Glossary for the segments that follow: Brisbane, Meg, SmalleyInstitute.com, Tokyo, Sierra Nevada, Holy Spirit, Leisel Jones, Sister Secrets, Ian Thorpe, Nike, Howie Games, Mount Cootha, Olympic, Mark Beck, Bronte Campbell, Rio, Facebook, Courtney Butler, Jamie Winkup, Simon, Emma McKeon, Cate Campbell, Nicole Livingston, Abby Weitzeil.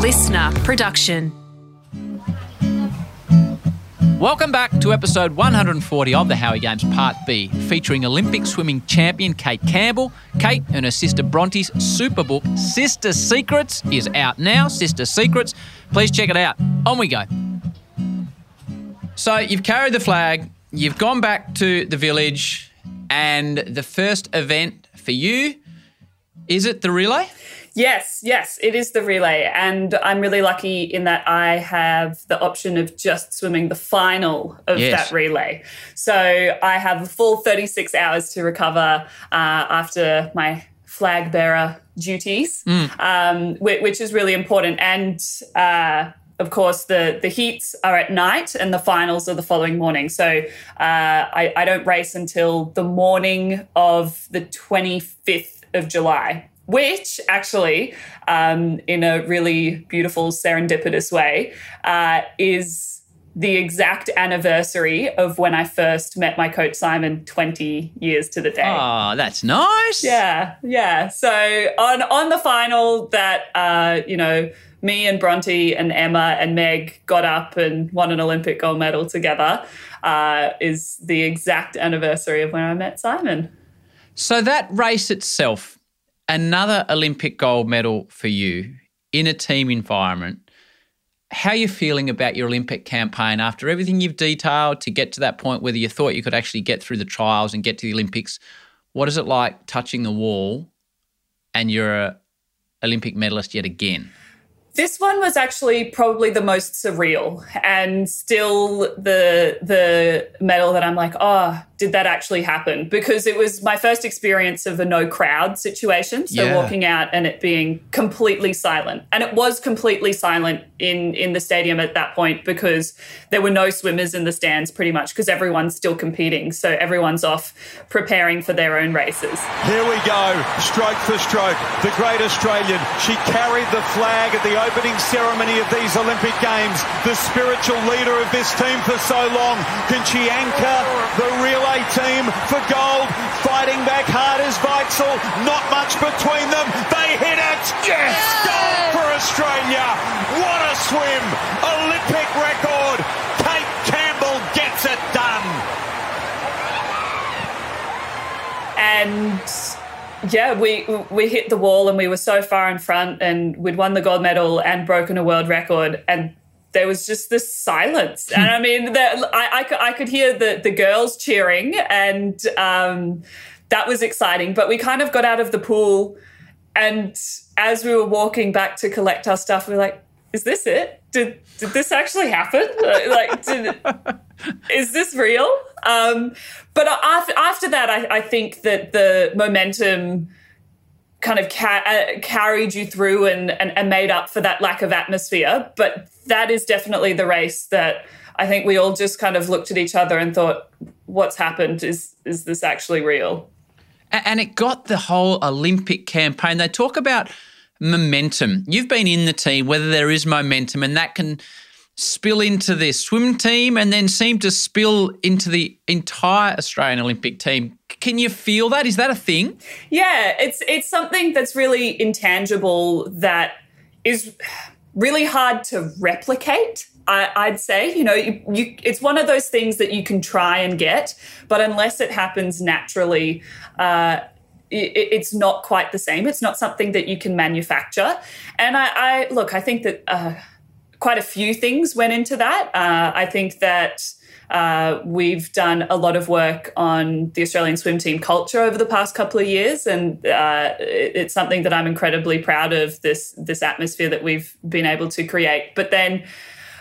listener production. Welcome back to episode 140 of the Howie Games Part B, featuring Olympic swimming champion Cate Campbell. Cate and her sister Bronte's super book, Sister Secrets, is out now. Sister Secrets. Please check it out. On we go. So you've carried the flag, you've gone back to the village, and the first event for you, is it the relay? Yes, it is the relay, and I'm really lucky in that I have the option of just swimming the final of that relay. So I have a full 36 hours to recover after my flag bearer duties, which is really important. And of course, the heats are at night and the finals are the following morning. So I don't race until the morning of the 25th of July. Which actually, in a really beautiful serendipitous way, is the exact anniversary of when I first met my coach Simon 20 years to the day. Oh, that's nice. Yeah. So on the final that, me and Bronte and Emma and Meg got up and won an Olympic gold medal together is the exact anniversary of when I met Simon. So that race itself, another Olympic gold medal for you in a team environment. How are you feeling about your Olympic campaign after everything you've detailed to get to that point, whether you thought you could actually get through the trials and get to the Olympics? What is it like touching the wall and you're an Olympic medalist yet again? This one was actually probably the most surreal, and still the medal that I'm like, oh, did that actually happen? Because it was my first experience of a no crowd situation, so walking out and it being completely silent. And it was completely silent in the stadium at that point because there were no swimmers in the stands pretty much because everyone's still competing, so everyone's off preparing for their own races. Here we go, stroke for stroke, the great Australian. She carried the flag at the opening ceremony of these Olympic Games, the spiritual leader of this team for so long. Can she anchor the relay team for gold? Fighting back hard as Weitzeil, not much between them. They hit it! Yes! Gold for Australia! What a swim! Olympic record! Cate Campbell gets it done! And yeah, we hit the wall and we were so far in front and we'd won the gold medal and broken a world record, and there was just this silence. And I mean, I could hear the girls cheering, and that was exciting. But we kind of got out of the pool, and as we were walking back to collect our stuff, we were like, is this it? Did this actually happen? Is this real? But after that, I think that the momentum kind of carried you through and made up for that lack of atmosphere. But that is definitely the race that I think we all just kind of looked at each other and thought, what's happened? Is this actually real? And it got the whole Olympic campaign. They talk about momentum. You've been in the team, whether there is momentum, and that can spill into the swim team and then seem to spill into the entire Australian Olympic team. Can you feel that? Is that a thing? Yeah, it's something that's really intangible that is really hard to replicate, I'd say. It's one of those things that you can try and get, but unless it happens naturally, it's not quite the same. It's not something that you can manufacture. And I think that quite a few things went into that. I think that we've done a lot of work on the Australian swim team culture over the past couple of years, and it's something that I'm incredibly proud of, this atmosphere that we've been able to create. But then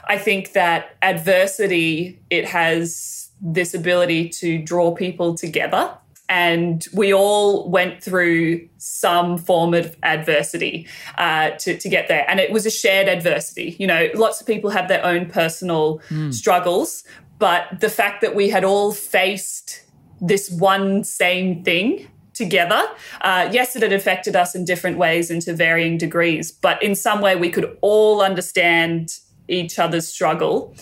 I think that adversity, it has this ability to draw people together. And we all went through some form of adversity to get there. And it was a shared adversity. Lots of people have their own personal struggles, but the fact that we had all faced this one same thing together, yes, it had affected us in different ways and to varying degrees, but in some way we could all understand each other's struggle.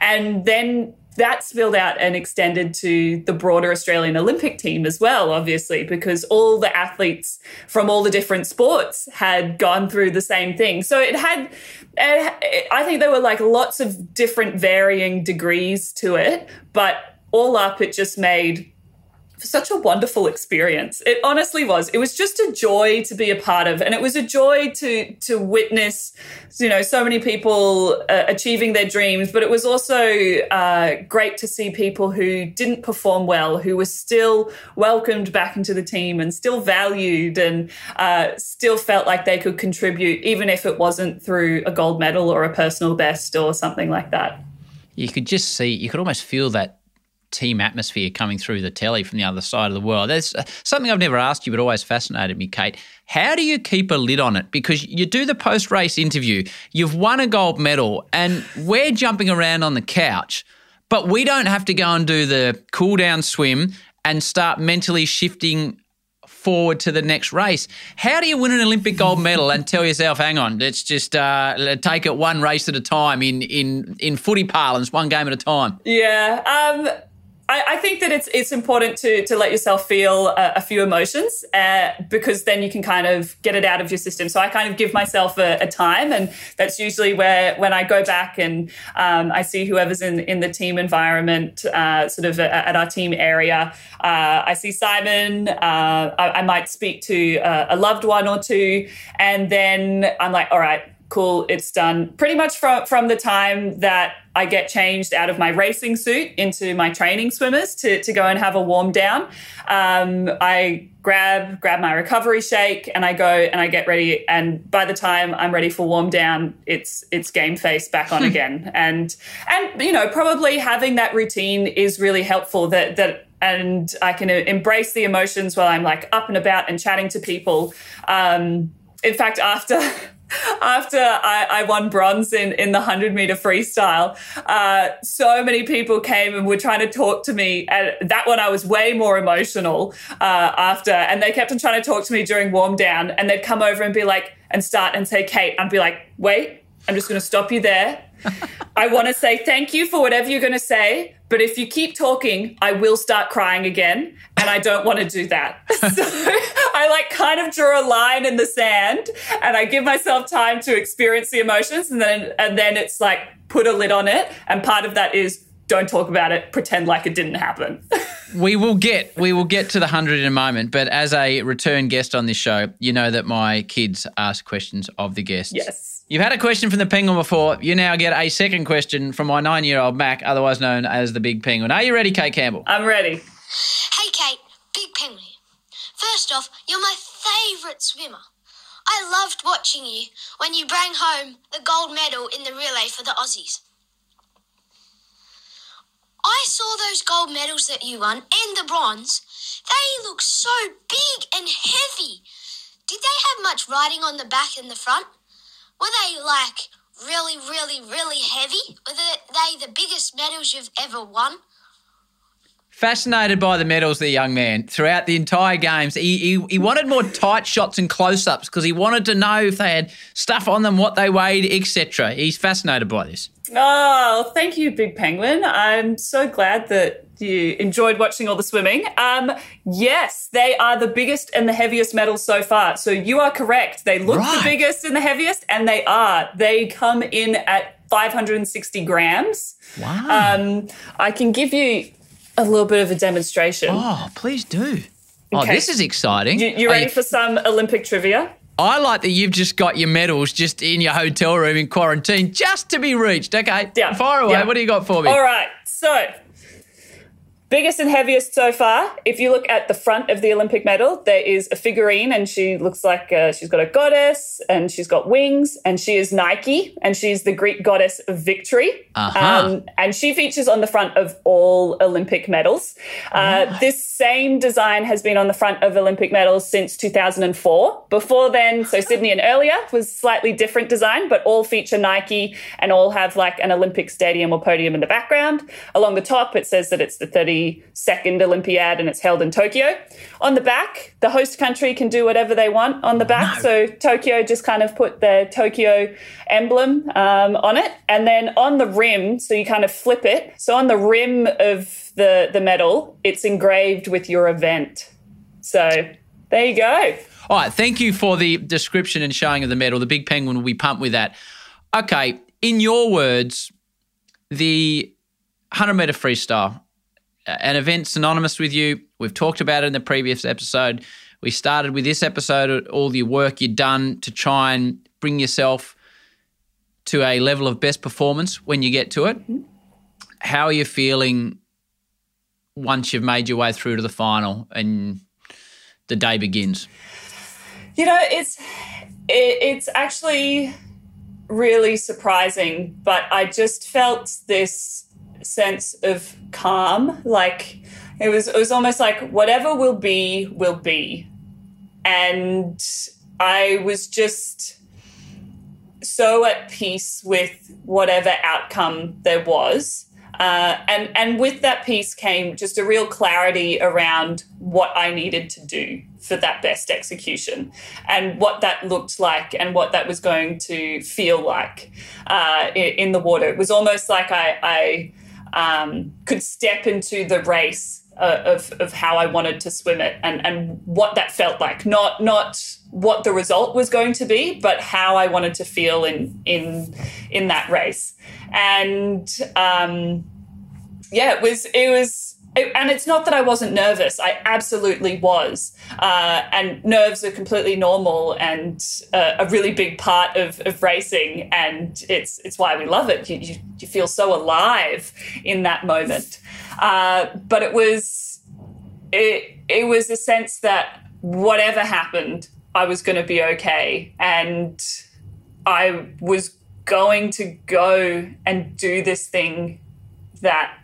And then that spilled out and extended to the broader Australian Olympic team as well, obviously, because all the athletes from all the different sports had gone through the same thing. So it had, I think there were like lots of different varying degrees to it, but all up it just made such a wonderful experience. It honestly was. It was just a joy to be a part of, and it was a joy to witness, you know, so many people achieving their dreams, but it was also great to see people who didn't perform well, who were still welcomed back into the team and still valued and still felt like they could contribute, even if it wasn't through a gold medal or a personal best or something like that. You could just see, you could almost feel that team atmosphere coming through the telly from the other side of the world. There's something I've never asked you but always fascinated me, Cate. How do you keep a lid on it? Because you do the post-race interview, you've won a gold medal and we're jumping around on the couch, but we don't have to go and do the cool-down swim and start mentally shifting forward to the next race. How do you win an Olympic gold medal and tell yourself, hang on, let's just take it one race at a time in footy parlance, one game at a time? Yeah, I think that it's important to let yourself feel a few emotions because then you can kind of get it out of your system. So I kind of give myself a time, and that's usually where when I go back and I see whoever's in the team environment, sort of at our team area. I see Simon. I might speak to a loved one or two, and then I'm like, all right, cool, it's done. Pretty much from the time that I get changed out of my racing suit into my training swimmers to go and have a warm down. I grab my recovery shake and I go and I get ready. And by the time I'm ready for warm down, it's game face back on again. And you know, probably having that routine is really helpful. That and I can embrace the emotions while I'm like up and about and chatting to people. In fact, after I won bronze in the 100-meter freestyle, so many people came and were trying to talk to me. And that one I was way more emotional after. And they kept on trying to talk to me during warm down. And they'd come over and be like, and start and say, Cate, I'd be like, wait, I'm just going to stop you there. I want to say thank you for whatever you're going to say, but if you keep talking, I will start crying again, and I don't want to do that. So I like kind of draw a line in the sand, and I give myself time to experience the emotions, and then it's like put a lid on it, and part of that is don't talk about it, pretend like it didn't happen. We will get to the 100 in a moment, but as a return guest on this show, you know that my kids ask questions of the guests. Yes. You've had a question from the Penguin before. You now get a second question from my 9-year-old Mac, otherwise known as the Big Penguin. Are you ready, Cate Campbell? I'm ready. Hey, Cate, Big Penguin. First off, you're my favourite swimmer. I loved watching you when you brought home the gold medal in the relay for the Aussies. I saw those gold medals that you won and the bronze. They look so big and heavy. Did they have much writing on the back and the front? Were they like really, really, really heavy? Were they the biggest medals you've ever won? Fascinated by the medals, the young man. Throughout the entire games, he wanted more tight shots and close-ups because he wanted to know if they had stuff on them, what they weighed, etc. He's fascinated by this. Oh, thank you, Big Penguin. I'm so glad that you enjoyed watching all the swimming. Yes, they are the biggest and the heaviest medals so far. So you are correct. They look right. The biggest and the heaviest, and they are. They come in at 560 grams. Wow. I can give you a little bit of a demonstration. Oh, please do. Okay. Oh, this is exciting. You ready for some Olympic trivia? I like that you've just got your medals just in your hotel room in quarantine just to be reached. Okay, yeah. Fire away. Yeah. What do you got for me? All right, so biggest and heaviest so far. If you look at the front of the Olympic medal, there is a figurine, and she looks like she's got a goddess and she's got wings, and she is Nike, and she's the Greek goddess of victory. Uh-huh. And she features on the front of all Olympic medals. This same design has been on the front of Olympic medals since 2004. Before then, so Sydney and earlier was slightly different design, but all feature Nike and all have like an Olympic stadium or podium in the background. Along the top, it says that it's the 30 32nd Olympiad, and it's held in Tokyo. On the back, the host country can do whatever they want on the back. No. So Tokyo just kind of put the Tokyo emblem on it. And then on the rim, so you kind of flip it. So on the rim of the medal, it's engraved with your event. So there you go. All right, thank you for the description and showing of the medal. The big penguin will be pumped with that. Okay, in your words, the 100-metre freestyle, an event synonymous with you. We've talked about it in the previous episode. We started with this episode, all your work you've done to try and bring yourself to a level of best performance when you get to it. Mm-hmm. How are you feeling once you've made your way through to the final and the day begins? You know, it's actually really surprising, but I just felt this sense of calm. Like it was almost like whatever will be, will be. And I was just so at peace with whatever outcome there was. And with that piece came just a real clarity around what I needed to do for that best execution and what that looked like and what that was going to feel like in the water. It was almost like I could step into the race of how I wanted to swim it and what that felt like, not what the result was going to be, but how I wanted to feel in that race. And and it's not that I wasn't nervous. I absolutely was. And nerves are completely normal and a really big part of racing. And it's why we love it. You feel so alive in that moment. But it was a sense that whatever happened, I was going to be okay. And I was going to go and do this thing that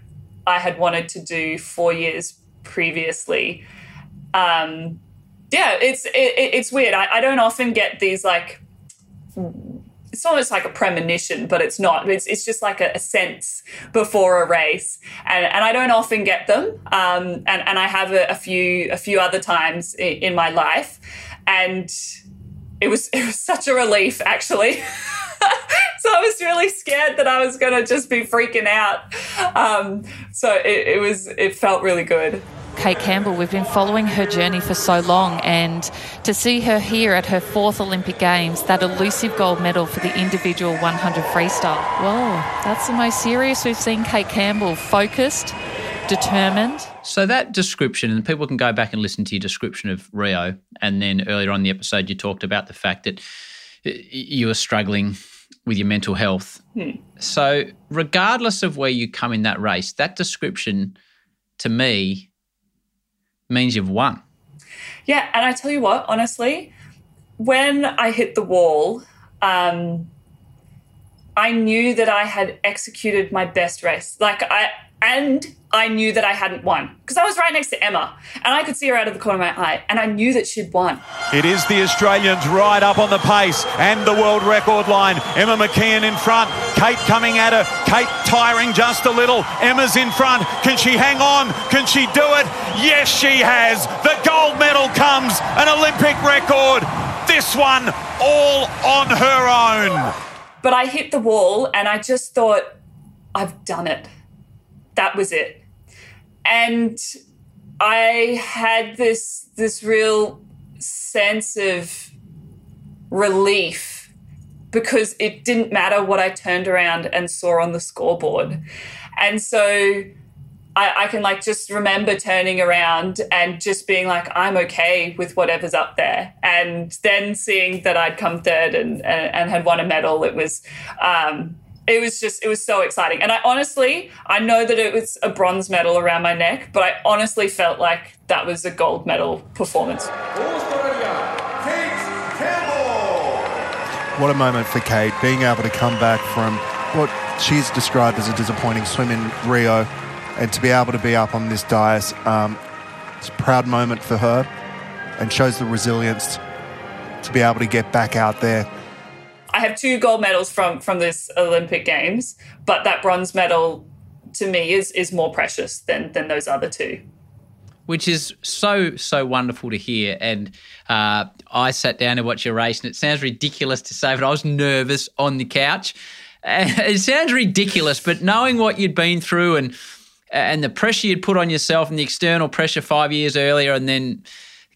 I had wanted to do 4 years previously. It's weird. I don't often get these, like, it's almost like a premonition, but it's not. It's just like a sense before a race, and I don't often get them. And I have a few other times in my life, and it was such a relief, actually. So I was really scared that I was going to just be freaking out. So it felt really good. Cate Campbell, we've been following her journey for so long, and to see her here at her fourth Olympic Games, that elusive gold medal for the individual 100 freestyle. Whoa, that's the most serious we've seen Cate Campbell, focused, determined. So that description, and people can go back and listen to your description of Rio, and then earlier on in the episode you talked about the fact that you were struggling with your mental health. So regardless of where you come in that race, that description to me means you've won. Yeah, and I tell you what, honestly, when I hit the wall, I knew that I had executed my best race. And I knew that I hadn't won because I was right next to Emma and I could see her out of the corner of my eye, and I knew that she'd won. It is the Australians right up on the pace and the world record line. Emma McKeon in front, Cate coming at her, Cate tiring just a little. Emma's in front. Can she hang on? Can she do it? Yes, she has. The gold medal comes, an Olympic record. This one all on her own. But I hit the wall and I just thought, I've done it. That was it. And I had this real sense of relief because it didn't matter what I turned around and saw on the scoreboard. And so I can, like, just remember turning around and just being like, I'm okay with whatever's up there. And then seeing that I'd come third and had won a medal, it was so exciting. And I know that it was a bronze medal around my neck, but I honestly felt like that was a gold medal performance. What a moment for Cate, being able to come back from what she's described as a disappointing swim in Rio and to be able to be up on this dais. It's a proud moment for her and shows the resilience to be able to get back out there. I have two gold medals from this Olympic Games, but that bronze medal to me is more precious than those other two. Which is so wonderful to hear. And I sat down to watch your race, and it sounds ridiculous to say, but I was nervous on the couch. It sounds ridiculous, but knowing what you'd been through and the pressure you'd put on yourself and the external pressure 5 years earlier, and then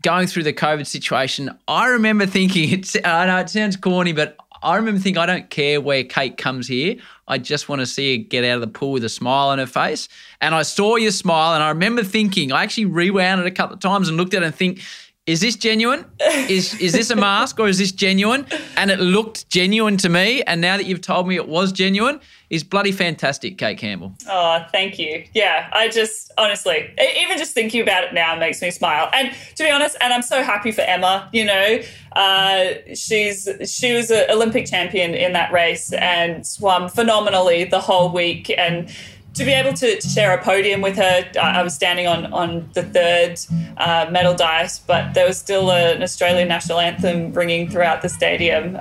going through the COVID situation, I remember thinking, I know it sounds corny, but I remember thinking, I don't care where Cate comes here. I just want to see her get out of the pool with a smile on her face. And I saw your smile, and I remember thinking, I actually rewound it a couple of times and looked at it and think, is this genuine? Is this a mask, or is this genuine? And it looked genuine to me. And now that you've told me it was genuine, it's bloody fantastic, Cate Campbell. Oh, thank you. Yeah, I just, honestly, even just thinking about it now makes me smile. And to be honest, and I'm so happy for Emma, you know. She was an Olympic champion in that race and swam phenomenally the whole week. And to be able to share a podium with her, I was standing on the third medal dais, but there was still an Australian national anthem ringing throughout the stadium.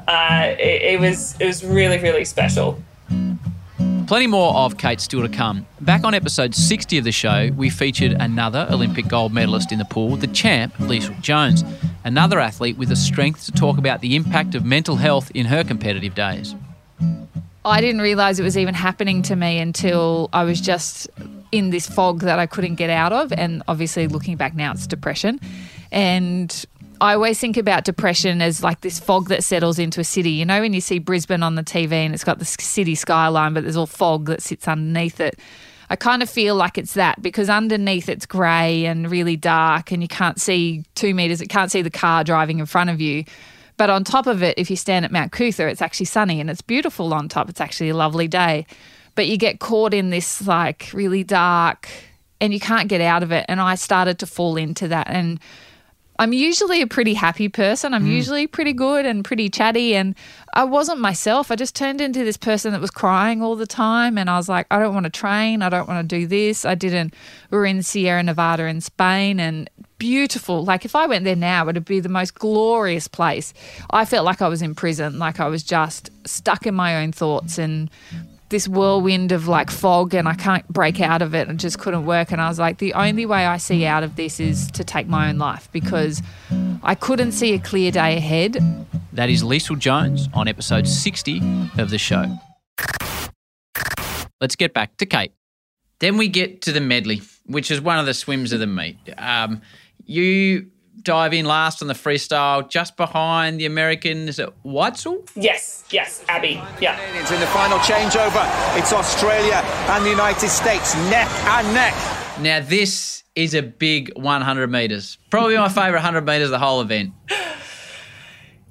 It was really, really special. Plenty more of Cate still to come. Back on episode 60 of the show, we featured another Olympic gold medalist in the pool, the champ, Leisel Jones, another athlete with the strength to talk about the impact of mental health in her competitive days. I didn't realise it was even happening to me until I was just in this fog that I couldn't get out of, and obviously looking back now it's depression. And I always think about depression as like this fog that settles into a city. You know, when you see Brisbane on the TV and it's got the city skyline but there's all fog that sits underneath it, I kind of feel like it's that, because underneath it's grey and really dark and you can't see 2 metres, you can't see the car driving in front of you. But on top of it, if you stand at Mount Cootha, it's actually sunny and it's beautiful on top. It's actually a lovely day. But you get caught in this like really dark and you can't get out of it. And I started to fall into that. And I'm usually a pretty happy person. I'm usually pretty good and pretty chatty. And I wasn't myself. I just turned into this person that was crying all the time. And I was like, I don't want to train. I don't want to do this. We were in Sierra Nevada in Spain, and beautiful. Like if I went there now, it would be the most glorious place. I felt like I was in prison, like I was just stuck in my own thoughts and this whirlwind of like fog, and I can't break out of it and just couldn't work. And I was like, the only way I see out of this is to take my own life, because I couldn't see a clear day ahead. That is Leisel Jones on episode 60 of the show. Let's get back to Cate. Then we get to the medley, which is one of the swims of the meet. You dive in last on the freestyle, just behind the American, is it Weitzeil? Yes, Abby, yeah. In the final changeover, it's Australia and the United States, neck and neck. Now this is a big 100 metres, probably my favourite 100 metres of the whole event.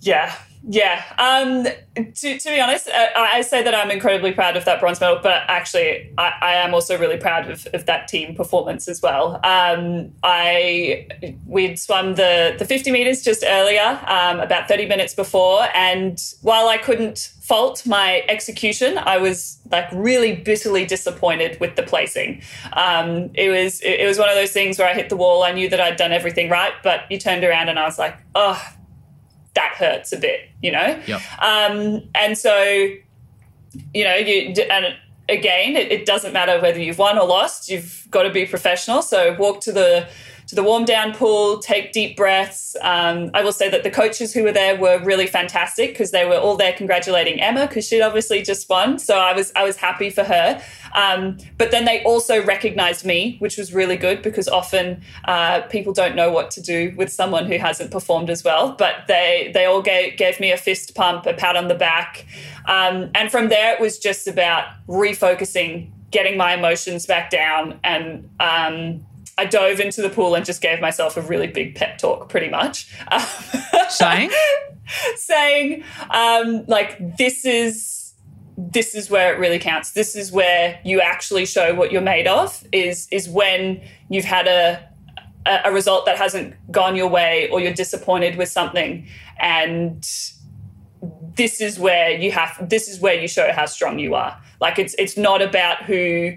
Yeah. To be honest, I say that I'm incredibly proud of that bronze medal, but actually I am also really proud of that team performance as well. We'd swum the 50 metres just earlier, about 30 minutes before, and while I couldn't fault my execution, I was like really bitterly disappointed with the placing. It was one of those things where I hit the wall. I knew that I'd done everything right, but you turned around and I was like, oh, that hurts a bit, you know? Yep. And so, you know, and again, it doesn't matter whether you've won or lost, you've got to be professional. So walk to the warm down pool, take deep breaths. I will say that the coaches who were there were really fantastic, because they were all there congratulating Emma, because she'd obviously just won. So I was happy for her. But then they also recognised me, which was really good, because often people don't know what to do with someone who hasn't performed as well. But they all gave me a fist pump, a pat on the back. And from there, it was just about refocusing, getting my emotions back down, and I dove into the pool and just gave myself a really big pep talk, pretty much. Saying, like, this is where it really counts. This is where you actually show what you're made of, is when you've had a result that hasn't gone your way, or you're disappointed with something. And this is where you show how strong you are. Like, it's not about who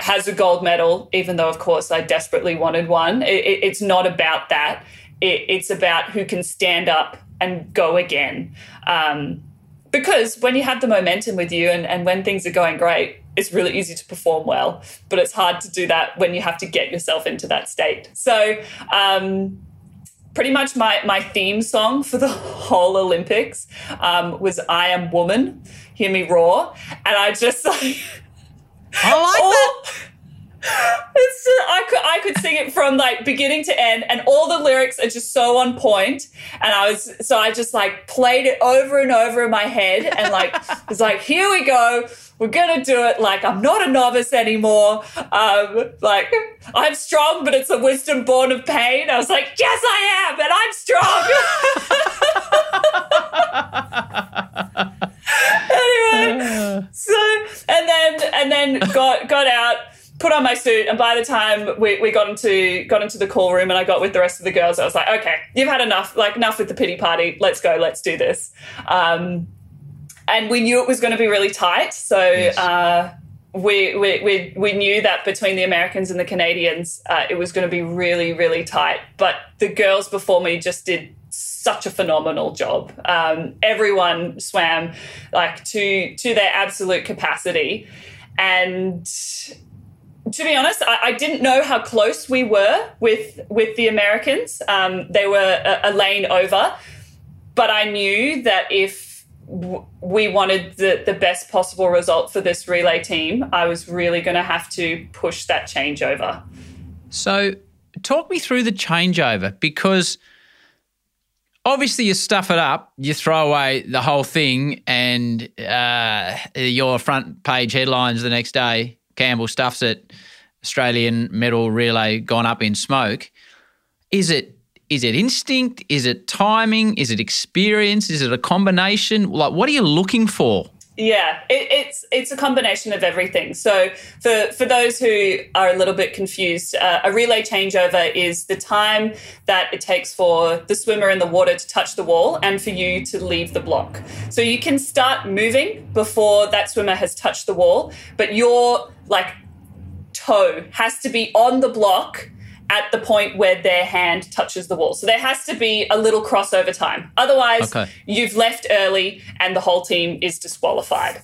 has a gold medal, even though, of course, I desperately wanted one. It's not about that. It's about who can stand up and go again. Because when you have the momentum with you and when things are going great, It's really easy to perform well, but it's hard to do that when you have to get yourself into that state. So pretty much my theme song for the whole Olympics was I Am Woman, Hear Me Roar. And I just like... I like that. It's just, I could sing it from like beginning to end, and all the lyrics are just so on point. And I just like played it over and over in my head, and like it's like, here we go, we're gonna do it. Like, I'm not a novice anymore. Like, I'm strong, but it's a wisdom born of pain. I was like, yes, I am, and I'm strong. Anyway, so and then got out, put on my suit, and by the time we got into the call room and I got with the rest of the girls, I was like, okay, you've had enough, like enough with the pity party. Let's go, let's do this. And we knew it was going to be really tight. So we knew that between the Americans and the Canadians, it was going to be really, really tight. But the girls before me just did such a phenomenal job. Everyone swam like to their absolute capacity. And... to be honest, I didn't know how close we were with the Americans. They were a lane over, but I knew that if we wanted the best possible result for this relay team, I was really going to have to push that changeover. So talk me through the changeover, because obviously you stuff it up, you throw away the whole thing, and your front page headlines the next day, Campbell stuffs it, Australian medal relay gone up in smoke. Is it instinct? Is it timing? Is it experience? Is it a combination? Like, what are you looking for? Yeah, it's a combination of everything. So for those who are a little bit confused, a relay changeover is the time that it takes for the swimmer in the water to touch the wall and for you to leave the block. So you can start moving before that swimmer has touched the wall, but your like toe has to be on the block at the point where their hand touches the wall. So there has to be a little crossover time. Otherwise, You've left early and the whole team is disqualified.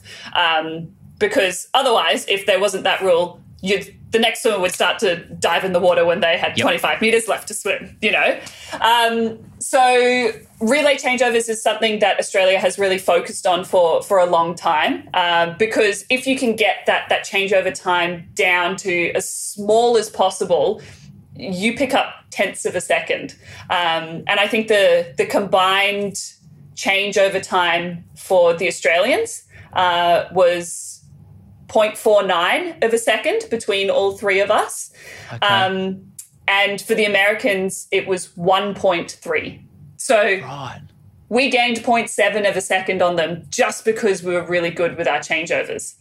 Because otherwise, if there wasn't that rule, the next swimmer would start to dive in the water when they had 25 metres left to swim, you know. So relay changeovers is something that Australia has really focused on for a long time, because if you can get that changeover time down to as small as possible, you pick up tenths of a second. And I think the combined change over time for the Australians was 0.49 of a second between all three of us. Okay. And for the Americans, it was 1.3. So we gained 0.7 of a second on them just because we were really good with our changeovers.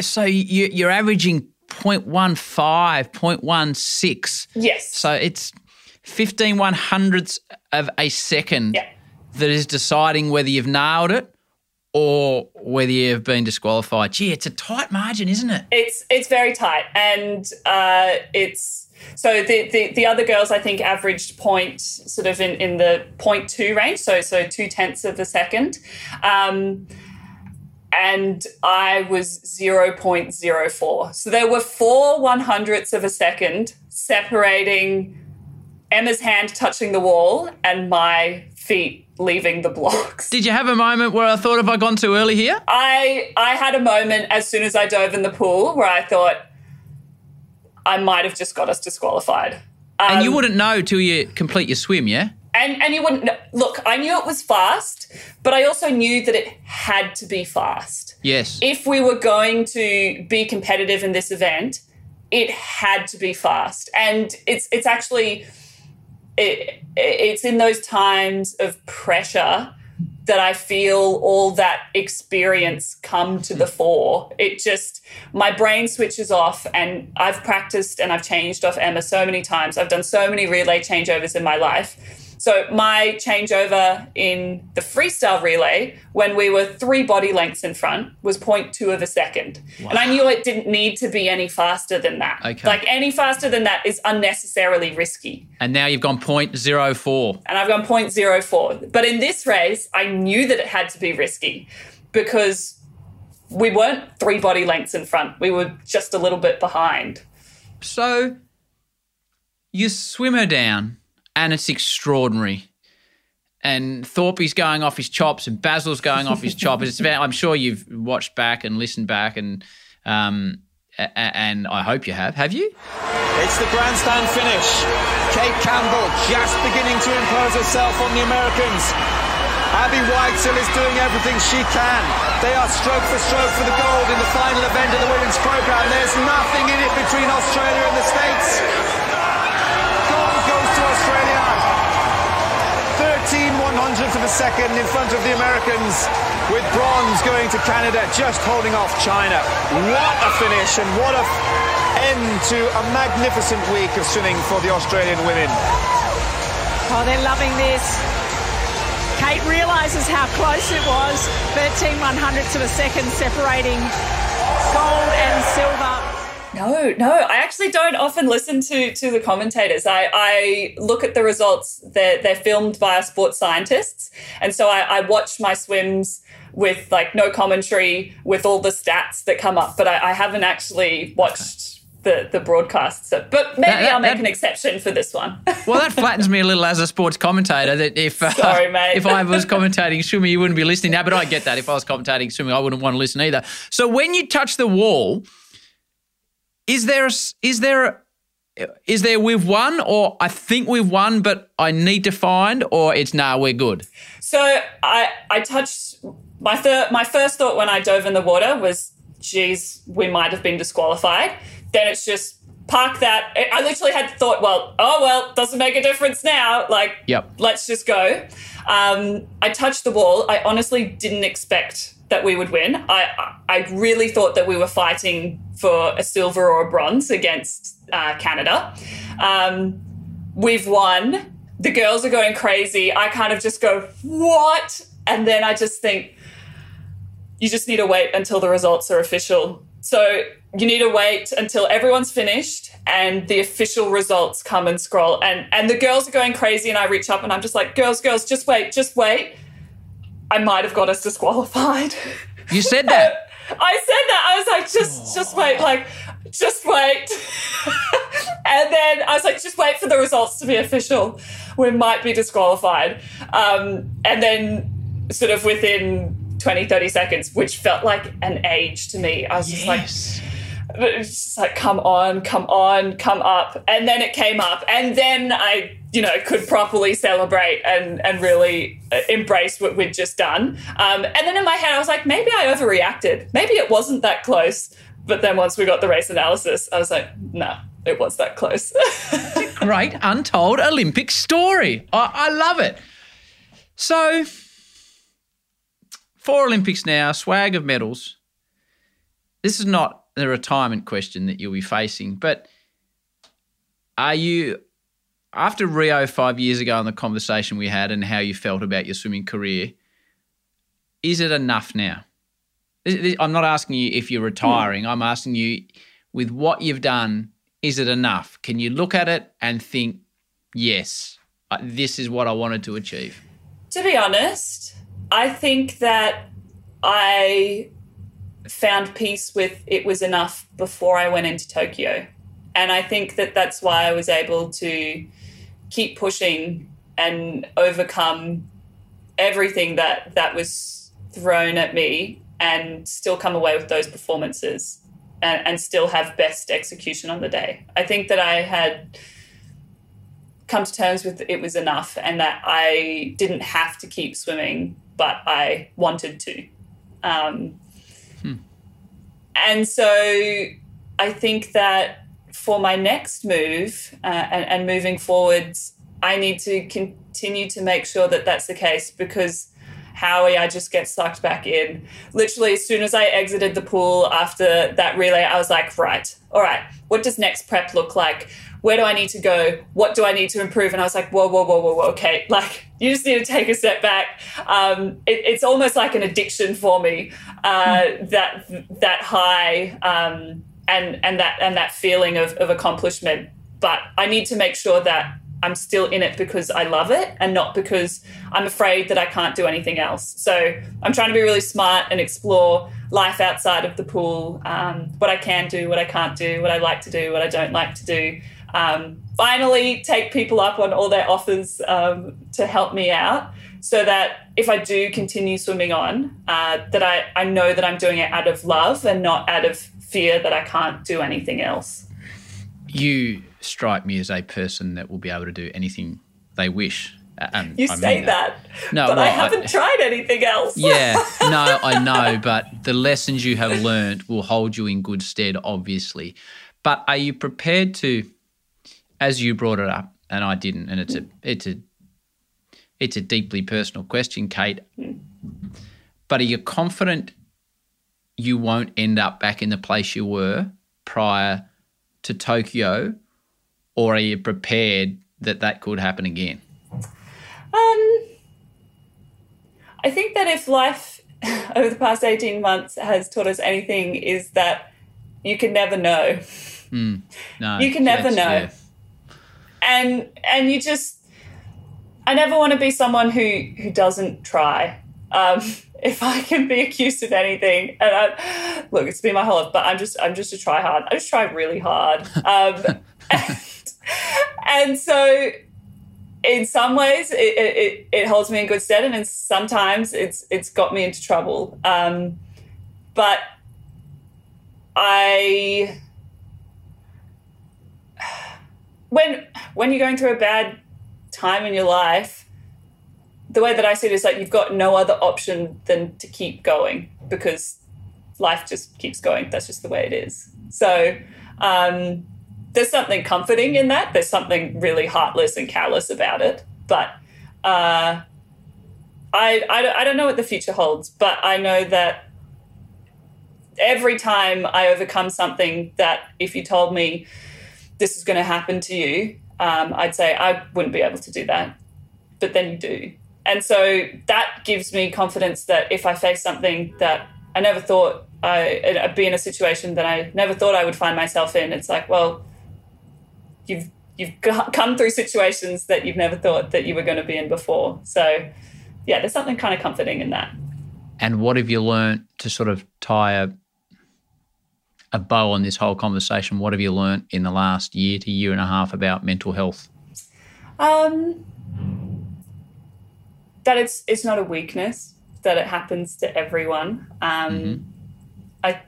So you're averaging 0.15, 0.16. Yes. So it's 15 one-hundredths of a second that is deciding whether you've nailed it or whether you've been disqualified. Gee, it's a tight margin, isn't it? It's very tight. And the other girls, I think, averaged in the 0.2 range, so 0.2 of a second. And I was 0.04. So there were 4 one-hundredths of a second separating Emma's hand touching the wall and my feet leaving the blocks. Did you have a moment where I thought, have I gone too early here? I had a moment as soon as I dove in the pool where I thought I might have just got us disqualified. And you wouldn't know till you complete your swim, yeah? And you wouldn't – look, I knew it was fast, but I also knew that it had to be fast. Yes. If we were going to be competitive in this event, it had to be fast. And it's actually it's in those times of pressure that I feel all that experience come to the fore. It just – my brain switches off, and I've practiced and I've changed off Emma so many times. I've done so many relay changeovers in my life. So my changeover in the freestyle relay when we were 3 body lengths in front was 0.2 of a second. Wow. And I knew it didn't need to be any faster than that. Okay. Like any faster than that is unnecessarily risky. And now you've gone 0.04. And I've gone 0.04. But in this race, I knew that it had to be risky because we weren't three body lengths in front. We were just a little bit behind. So you swim her down and it's extraordinary. And Thorpe's going off his chops and Basil's going off his choppers. It's about, I'm sure you've watched back and listened back and I hope you have. Have you? It's the grandstand finish. Cate Campbell just beginning to impose herself on the Americans. Abby Weitzeil is doing everything she can. They are stroke for stroke for the gold in the final event of the women's program. There's nothing in it between Australia and the States. Gold goes to Australia. 13/100th of a second in front of the Americans, with bronze going to Canada, just holding off China. What a finish and what an end to a magnificent week of swimming for the Australian women. Oh, they're loving this. Cate realises how close it was, 13/100ths of a second separating gold and silver. No, I actually don't often listen to the commentators. I look at the results. They're filmed by our sports scientists, and so I watch my swims with, like, no commentary, with all the stats that come up, but I haven't actually watched the broadcasts. So, but maybe I'll make an exception for this one. Well, that flattens me a little as a sports commentator, that sorry, mate. If I was commentating swimming, you wouldn't be listening now, but I get that. If I was commentating swimming, I wouldn't want to listen either. So when you touch the wall, is there we've won, or I think we've won but I need to find, or it's nah, we're good? So I touched, my first thought when I dove in the water was, geez, we might have been disqualified. Then it's just park that. I literally had thought, doesn't make a difference now. Like, yep. Let's just go. I touched the wall. I honestly didn't expect that we would win. I really thought that we were fighting for a silver or a bronze against Canada. We've won. The girls are going crazy. I kind of just go, what? And then I just think, you just need to wait until the results are official. So you need to wait until everyone's finished and the official results come and scroll. And the girls are going crazy and I reach up and I'm just like, girls, just wait. I might have got us disqualified. You said that. I said that. I was like, just wait. And then I was like, just wait for the results to be official. We might be disqualified. And then sort of within 20-30 seconds, which felt like an age to me. I was just like, come on, come up. And then it came up. And then I, could properly celebrate and really embrace what we'd just done. And then in my head, I was like, maybe I overreacted. Maybe it wasn't that close. But then once we got the race analysis, I was like, no, it was that close. It's a great untold Olympic story. I love it. So 4 Olympics now, swag of medals. This is not the retirement question that you'll be facing, but are you, after Rio 5 years ago and the conversation we had and how you felt about your swimming career, is it enough now? I'm not asking you if you're retiring. I'm asking you, with what you've done, is it enough? Can you look at it and think, yes, this is what I wanted to achieve? To be honest, I think that I found peace with it was enough before I went into Tokyo. And I think that that's why I was able to keep pushing and overcome everything that was thrown at me and still come away with those performances and still have best execution on the day. I think that I had come to terms with it was enough and that I didn't have to keep swimming, but I wanted to. And so I think that for my next move and moving forwards, I need to continue to make sure that that's the case, because Howie, I just get sucked back in. Literally, as soon as I exited the pool after that relay, I was like, right, all right, what does next prep look like? Where do I need to go? What do I need to improve? And I was like, whoa, Cate. Like, you just need to take a step back. It's almost like an addiction for me, that high and that feeling of accomplishment. But I need to make sure that I'm still in it because I love it and not because I'm afraid that I can't do anything else. So I'm trying to be really smart and explore life outside of the pool, what I can do, what I can't do, what I like to do, what I don't like to do. Finally take people up on all their offers to help me out, so that if I do continue swimming on, that I know that I'm doing it out of love and not out of fear that I can't do anything else. You strike me as a person that will be able to do anything they wish. And you say that. No, but well, I haven't tried anything else. Yeah, no, I know, but the lessons you have learned will hold you in good stead, obviously. But are you prepared to, as you brought it up, and I didn't, and it's a deeply personal question, Cate, but are you confident you won't end up back in the place you were prior to Tokyo, or are you prepared that that could happen again? I think that if life over the past 18 months has taught us anything, is that you can never know. No, you can never know. Yeah. And you just, I never want to be someone who doesn't try. If I can be accused of anything, and look, it's been my whole life, but I'm just a try hard. I just try really hard. And so in some ways it holds me in good stead, and in sometimes it's got me into trouble. But I, when you're going through a bad time in your life, the way that I see it is like you've got no other option than to keep going, because life just keeps going. That's just the way it is. So there's something comforting in that. There's something really heartless and callous about it. But I don't know what the future holds, but I know that every time I overcome something that if you told me this is going to happen to you, I'd say I wouldn't be able to do that. But then you do. And so that gives me confidence that if I face something that I never thought I'd be in, a situation that I never thought I would find myself in, it's like, well, you've come through situations that you've never thought that you were going to be in before. So, yeah, there's something kind of comforting in that. And what have you learned to sort of tie a bow on this whole conversation? What have you learned in the last year to year and a half about mental health? That it's not a weakness, that it happens to everyone. I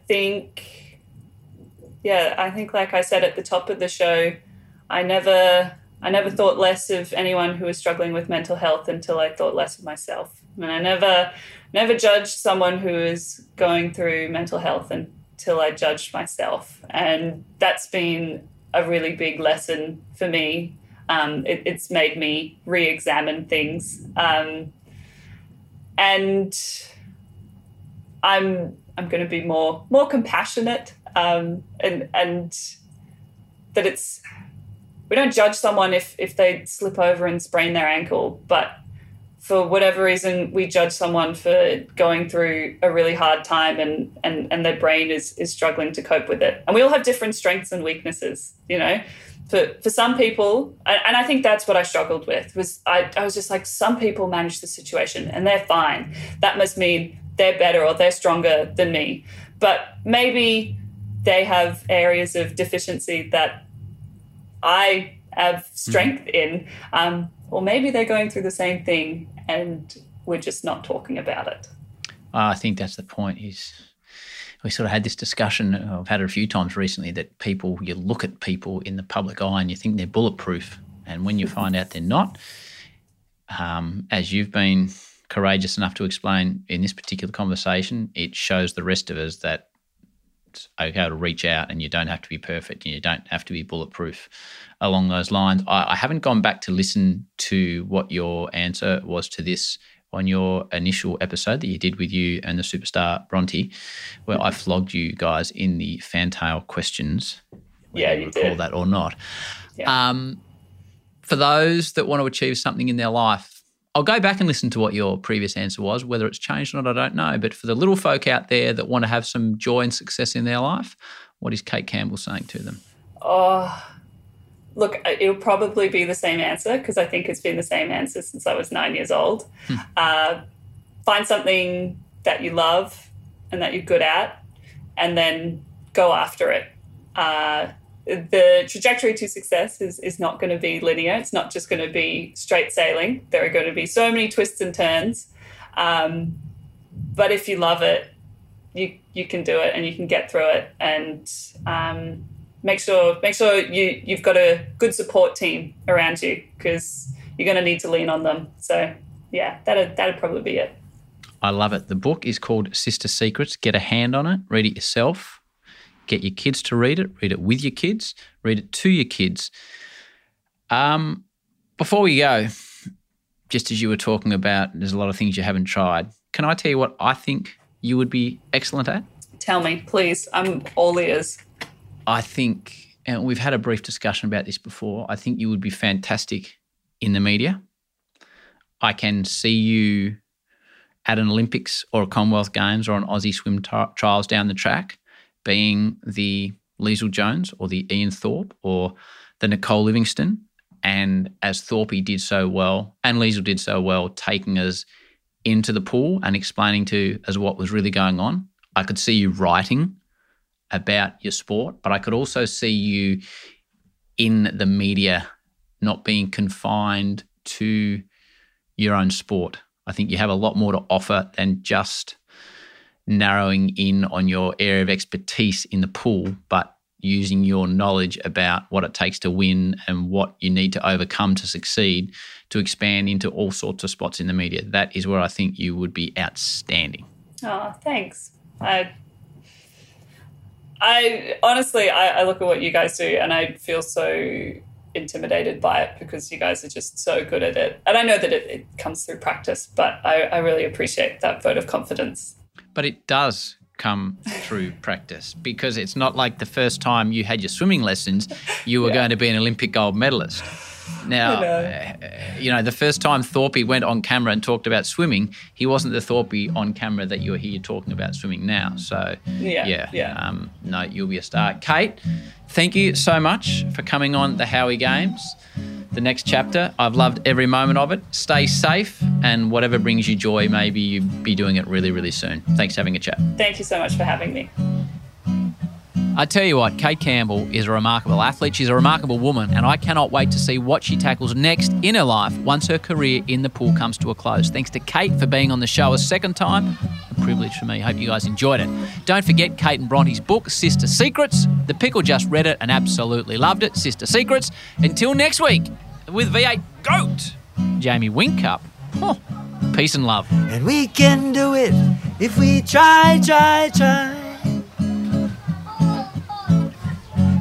think, like I said at the top of the show, I never thought less of anyone who was struggling with mental health until I thought less of myself. I mean, I never judged someone who is going through mental health until I judged myself. And that's been a really big lesson for me. It's made me re-examine things, and I'm going to be more compassionate, and that it's, we don't judge someone if they slip over and sprain their ankle, but for whatever reason we judge someone for going through a really hard time and their brain is struggling to cope with it. And we all have different strengths and weaknesses, you know. For some people, and I think that's what I struggled with, was I was just like, some people manage the situation and they're fine. That must mean they're better or they're stronger than me. But maybe they have areas of deficiency that I have strength in, or maybe they're going through the same thing and we're just not talking about it. I think that's the point, is we sort of had this discussion, I've had it a few times recently, that people, you look at people in the public eye and you think they're bulletproof, and when you find out they're not, as you've been courageous enough to explain in this particular conversation, it shows the rest of us that it's okay to reach out and you don't have to be perfect and you don't have to be bulletproof. Along those lines, I haven't gone back to listen to what your answer was to this on your initial episode that you did with you and the superstar Bronte, where I flogged you guys in the fantail questions. Yeah, you recall did. That or not. Yeah. For those that want to achieve something in their life, I'll go back and listen to what your previous answer was. Whether it's changed or not, I don't know. But for the little folk out there that want to have some joy and success in their life, what is Cate Campbell saying to them? Oh, look, it'll probably be the same answer, because I think it's been the same answer since I was 9 years old. Find something that you love, and that you're good at, and then go after it. The trajectory to success is not going to be linear. It's not just going to be straight sailing. There are going to be so many twists and turns. But if you love it, you can do it and you can get through it. And make sure you've got a good support team around you, because you're going to need to lean on them. So, yeah, that'd probably be it. I love it. The book is called Sister Secrets. Get a hand on it. Read it yourself. Get your kids to read it with your kids, read it to your kids. Before we go, just as you were talking about, there's a lot of things you haven't tried. Can I tell you what I think you would be excellent at? Tell me, please. I'm all ears. I think, and we've had a brief discussion about this before, I think you would be fantastic in the media. I can see you at an Olympics or a Commonwealth Games or an Aussie swim trials down the track, being the Leisel Jones or the Ian Thorpe or the Nicole Livingston, and as Thorpe did so well and Leisel did so well, taking us into the pool and explaining to us what was really going on. I could see you writing about your sport, but I could also see you in the media, not being confined to your own sport. I think you have a lot more to offer than just narrowing in on your area of expertise in the pool, but using your knowledge about what it takes to win and what you need to overcome to succeed to expand into all sorts of spots in the media. That is where I think you would be outstanding. Oh, thanks. I honestly, I look at what you guys do and I feel so intimidated by it, because you guys are just so good at it. And I know that it comes through practice, but I really appreciate that vote of confidence. But it does come through practice, because it's not like the first time you had your swimming lessons, you were going to be an Olympic gold medalist. Now, the first time Thorpe went on camera and talked about swimming, he wasn't the Thorpe on camera that you're here talking about swimming now. So, no, you'll be a star. Cate, thank you so much for coming on the Howie Games, the next chapter. I've loved every moment of it. Stay safe, and whatever brings you joy, maybe you'll be doing it really, really soon. Thanks for having a chat. Thank you so much for having me. I tell you what, Cate Campbell is a remarkable athlete. She's a remarkable woman, and I cannot wait to see what she tackles next in her life once her career in the pool comes to a close. Thanks to Cate for being on the show a second time. A privilege for me. Hope you guys enjoyed it. Don't forget Cate and Bronte's book, Sister Secrets. The Pickle just read it and absolutely loved it, Sister Secrets. Until next week, with V8 GOAT, Jamie Winkup. Peace and love. And we can do it if we try.